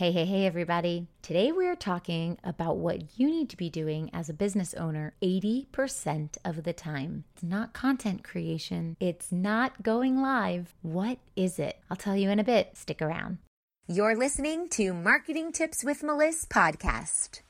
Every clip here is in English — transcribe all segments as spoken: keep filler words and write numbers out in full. Hey, hey, hey, everybody. Today we're talking about what you need to be doing as a business owner eighty percent of the time. It's not content creation. It's not going live. What is it? I'll tell you in a bit. Stick around. You're listening to Marketing Tips with Melissa podcast.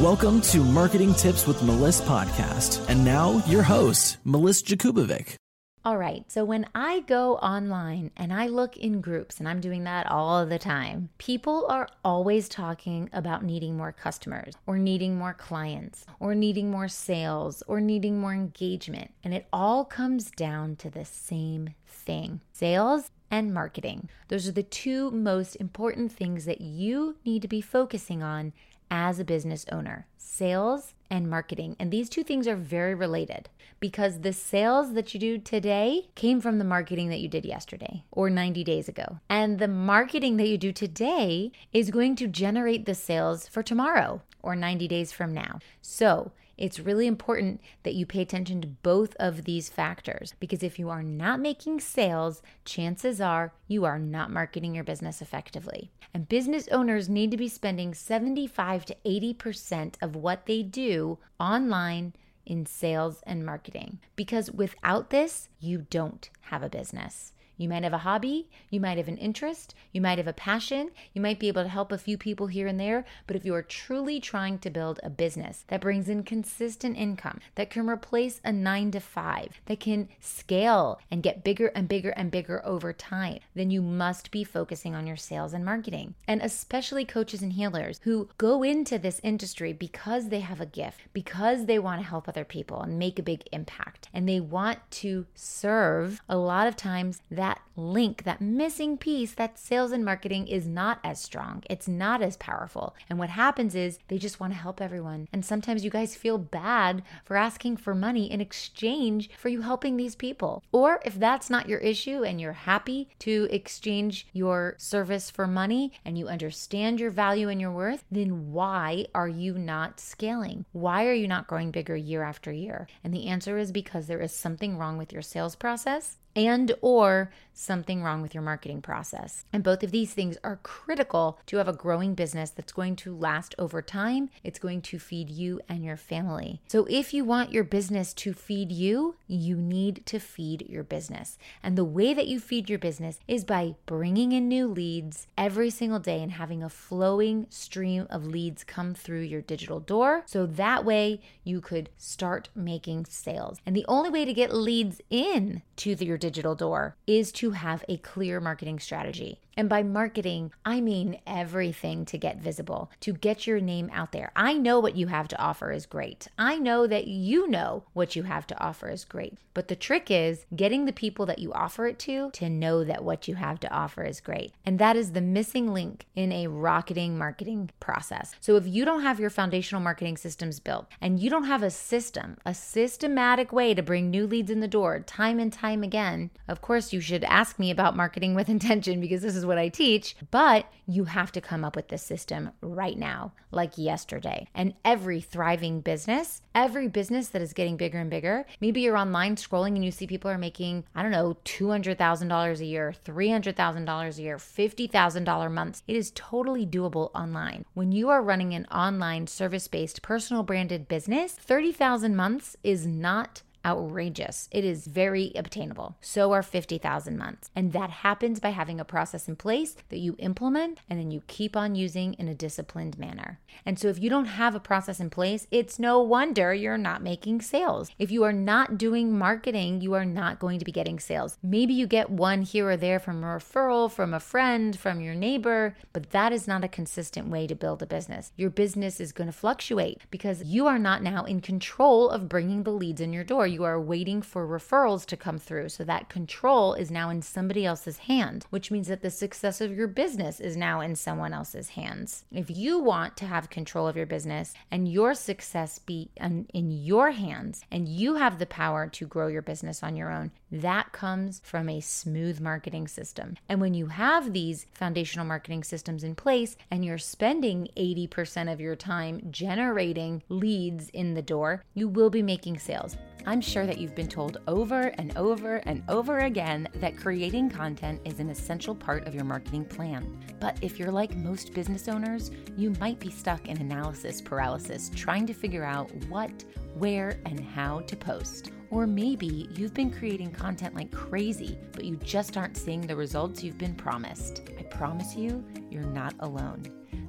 Welcome to Marketing Tips with Melissa podcast. And now your host, Melissa Jakubovic. All right, so when I go online and I look in groups, and I'm doing that all the time, people are always talking about needing more customers or needing more clients or needing more sales or needing more engagement. And it all comes down to the same thing. Sales and marketing. Those are the two most important things that you need to be focusing on as a business owner. Sales and marketing. And these two things are very related because the sales that you do today came from the marketing that you did yesterday or ninety days ago. And the marketing that you do today is going to generate the sales for tomorrow or ninety days from now. So it's really important that you pay attention to both of these factors because if you are not making sales, chances are you are not marketing your business effectively. And business owners need to be spending seventy-five to eighty percent of what they do online in sales and marketing because without this, you don't have a business. You might have a hobby, you might have an interest, you might have a passion, you might be able to help a few people here and there, but if you are truly trying to build a business that brings in consistent income, that can replace a nine to five, that can scale and get bigger and bigger and bigger over time, then you must be focusing on your sales and marketing. And especially coaches and healers who go into this industry because they have a gift, because they want to help other people and make a big impact, and they want to serve. A lot of times that That link, that missing piece, that sales and marketing is not as strong. It's not as powerful. And what happens is they just want to help everyone. And sometimes you guys feel bad for asking for money in exchange for you helping these people. Or if that's not your issue and you're happy to exchange your service for money and you understand your value and your worth, then why are you not scaling? Why are you not growing bigger year after year? And the answer is because there is something wrong with your sales process and or something wrong with your marketing process. And both of these things are critical to have a growing business that's going to last over time. It's going to feed you and your family. So if you want your business to feed you, you need to feed your business. And the way that you feed your business is by bringing in new leads every single day and having a flowing stream of leads come through your digital door. So that way you could start making sales. And the only way to get leads in to your digital door is to have a clear marketing strategy. And by marketing, I mean everything to get visible, to get your name out there. I know what you have to offer is great. I know that you know what you have to offer is great. But the trick is getting the people that you offer it to to know that what you have to offer is great. And that is the missing link in a rocketing marketing process. So if you don't have your foundational marketing systems built and you don't have a system, a systematic way to bring new leads in the door time and time again, of course you should ask me about marketing with intention because this is what I teach, but you have to come up with this system right now, like yesterday. And every thriving business, every business that is getting bigger and bigger, maybe you're online scrolling and you see people are making, I don't know, two hundred thousand dollars a year, three hundred thousand dollars a year, fifty thousand dollars months. It is totally doable online. When you are running an online service-based personal branded business, thirty thousand months is not outrageous. It is very obtainable. So are fifty thousand months. And that happens by having a process in place that you implement and then you keep on using in a disciplined manner. And so if you don't have a process in place, it's no wonder you're not making sales. If you are not doing marketing, you are not going to be getting sales. Maybe you get one here or there from a referral, from a friend, from your neighbor, but that is not a consistent way to build a business. Your business is going to fluctuate because you are not now in control of bringing the leads in your door. You are waiting for referrals to come through. So that control is now in somebody else's hands, which means that the success of your business is now in someone else's hands. If you want to have control of your business and your success be in, in your hands and you have the power to grow your business on your own, that comes from a smooth marketing system. And when you have these foundational marketing systems in place and you're spending eighty percent of your time generating leads in the door, you will be making sales. I'm sure that you've been told over and over and over again that creating content is an essential part of your marketing plan. But if you're like most business owners, you might be stuck in analysis paralysis, trying to figure out what, where, and how to post. Or maybe you've been creating content like crazy, but you just aren't seeing the results you've been promised. I promise you, you're not alone.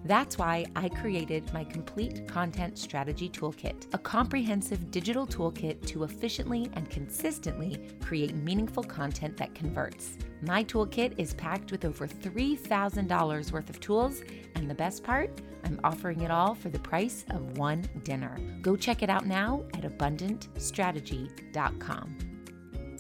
That's why I created my Complete Content Strategy Toolkit, a comprehensive digital toolkit to efficiently and consistently create meaningful content that converts. My toolkit is packed with over three thousand dollars worth of tools, and the best part, I'm offering it all for the price of one dinner. Go check it out now at abundant strategy dot com.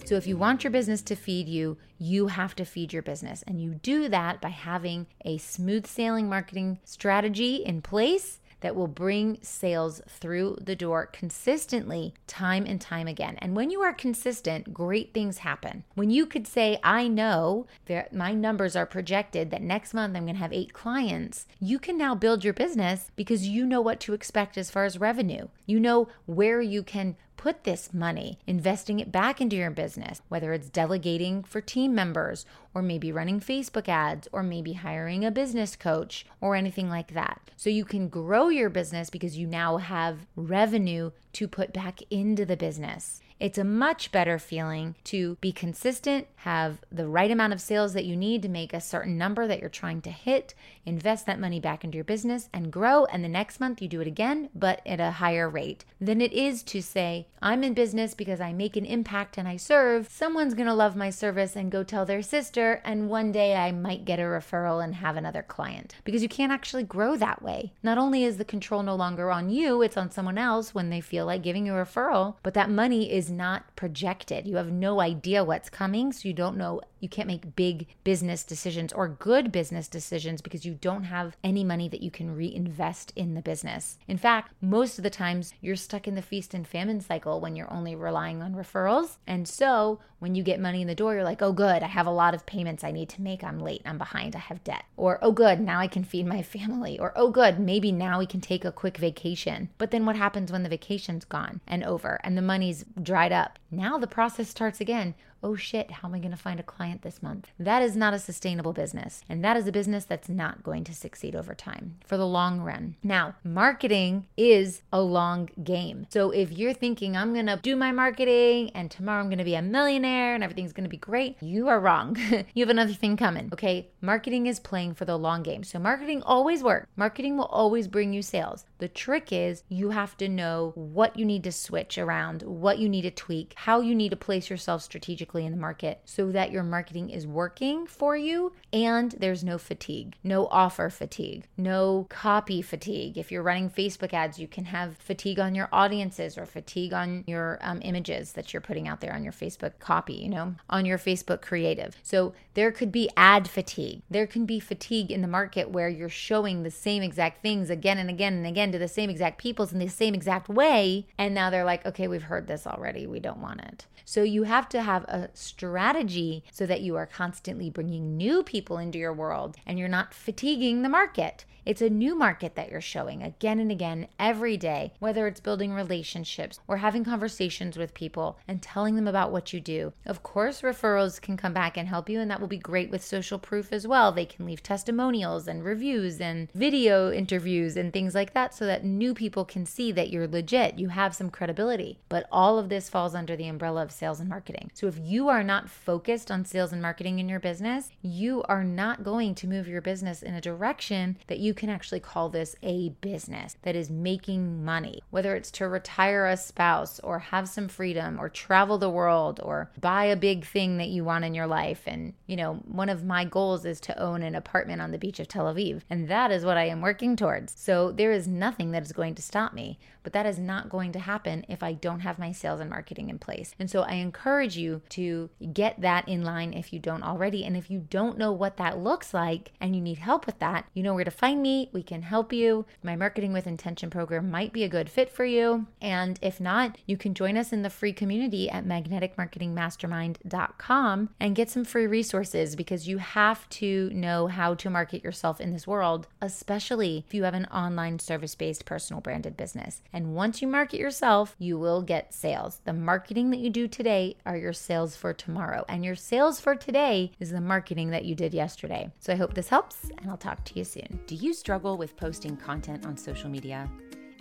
So if you want your business to feed you, you have to feed your business. And you do that by having a smooth sailing marketing strategy in place that will bring sales through the door consistently, time and time again. And when you are consistent, great things happen. When you could say, I know that my numbers are projected that next month I'm gonna have eight clients, you can now build your business because you know what to expect as far as revenue. You know where you can put this money, investing it back into your business, whether it's delegating for team members, or maybe running Facebook ads, or maybe hiring a business coach, or anything like that. So you can grow your business because you now have revenue to put back into the business. It's a much better feeling to be consistent, have the right amount of sales that you need to make a certain number that you're trying to hit, invest that money back into your business and grow, and the next month you do it again, but at a higher rate than it is to say, I'm in business because I make an impact and I serve. Someone's gonna love my service and go tell their sister, and one day I might get a referral and have another client. Because you can't actually grow that way. Not only is the control no longer on you, it's on someone else when they feel like giving you a referral, but that money is not projected. You have no idea what's coming, so you don't know. You can't make big business decisions or good business decisions because you don't have any money that you can reinvest in the business. In fact, most of the times you're stuck in the feast and famine cycle when you're only relying on referrals. And so when you get money in the door, you're like, oh good, I have a lot of payments I need to make. I'm late, I'm behind, I have debt. Or oh good, now I can feed my family. Or oh good, maybe now we can take a quick vacation. But then what happens when the vacation's gone and over and the money's dried up? Now the process starts again. Oh shit, how am I gonna find a client this month? That is not a sustainable business. And that is a business that's not going to succeed over time for the long run. Now, marketing is a long game. So if you're thinking, I'm gonna do my marketing and tomorrow I'm gonna be a millionaire and everything's gonna be great, you are wrong. You have another thing coming, okay? Marketing is playing for the long game. So marketing always works. Marketing will always bring you sales. The trick is you have to know what you need to switch around, what you need to tweak, how you need to place yourself strategically in the market so that your marketing is working for you and there's no fatigue, no offer fatigue, no copy fatigue. If you're running Facebook ads, you can have fatigue on your audiences or fatigue on your um, images that you're putting out there on your Facebook copy, you know, on your Facebook creative. So there could be ad fatigue. There can be fatigue in the market where you're showing the same exact things again and again and again to the same exact peoples in the same exact way, and now they're like, okay, we've heard this already, we don't want it. So you have to have a strategy so that you are constantly bringing new people into your world and you're not fatiguing the market. It's a new market that you're showing again and again every day, whether it's building relationships or having conversations with people and telling them about what you do. Of course, referrals can come back and help you, and that will be great with social proof as well. They can leave testimonials and reviews and video interviews and things like that so that new people can see that you're legit, you have some credibility. But all of this falls under the umbrella of sales and marketing. So if you are not focused on sales and marketing in your business, you are not going to move your business in a direction that you You can actually call this a business that is making money, whether it's to retire a spouse or have some freedom or travel the world or buy a big thing that you want in your life. And, you know, one of my goals is to own an apartment on the beach of Tel Aviv, and that is what I am working towards. So there is nothing that is going to stop me, but that is not going to happen if I don't have my sales and marketing in place. And so I encourage you to get that in line if you don't already. And if you don't know what that looks like and you need help with that, you know where to find me. We can help you. My Marketing with Intention program might be a good fit for you. And if not, you can join us in the free community at magnetic marketing mastermind dot com and get some free resources, because you have to know how to market yourself in this world, especially if you have an online service-based personal branded business. And once you market yourself, you will get sales. The marketing that you do today are your sales for tomorrow, and your sales for today is the marketing that you did yesterday. So I hope this helps, and I'll talk to you soon. Do you struggle with posting content on social media?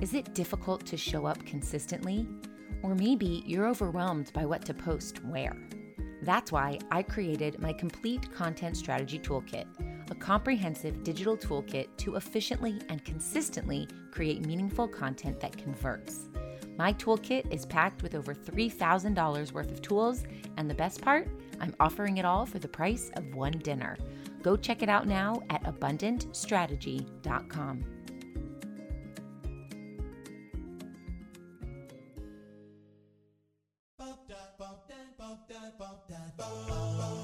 Is it difficult to show up consistently? Or maybe you're overwhelmed by what to post where. That's why I created my Complete Content Strategy Toolkit, a comprehensive digital toolkit to efficiently and consistently create meaningful content that converts. My toolkit is packed with over three thousand dollars worth of tools, and the best part, I'm offering it all for the price of one dinner. Go check it out now at abundant strategy dot com.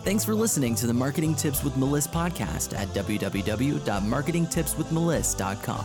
Thanks for listening to the Marketing Tips with Melissa podcast at w w w dot marketing tips with melissa dot com.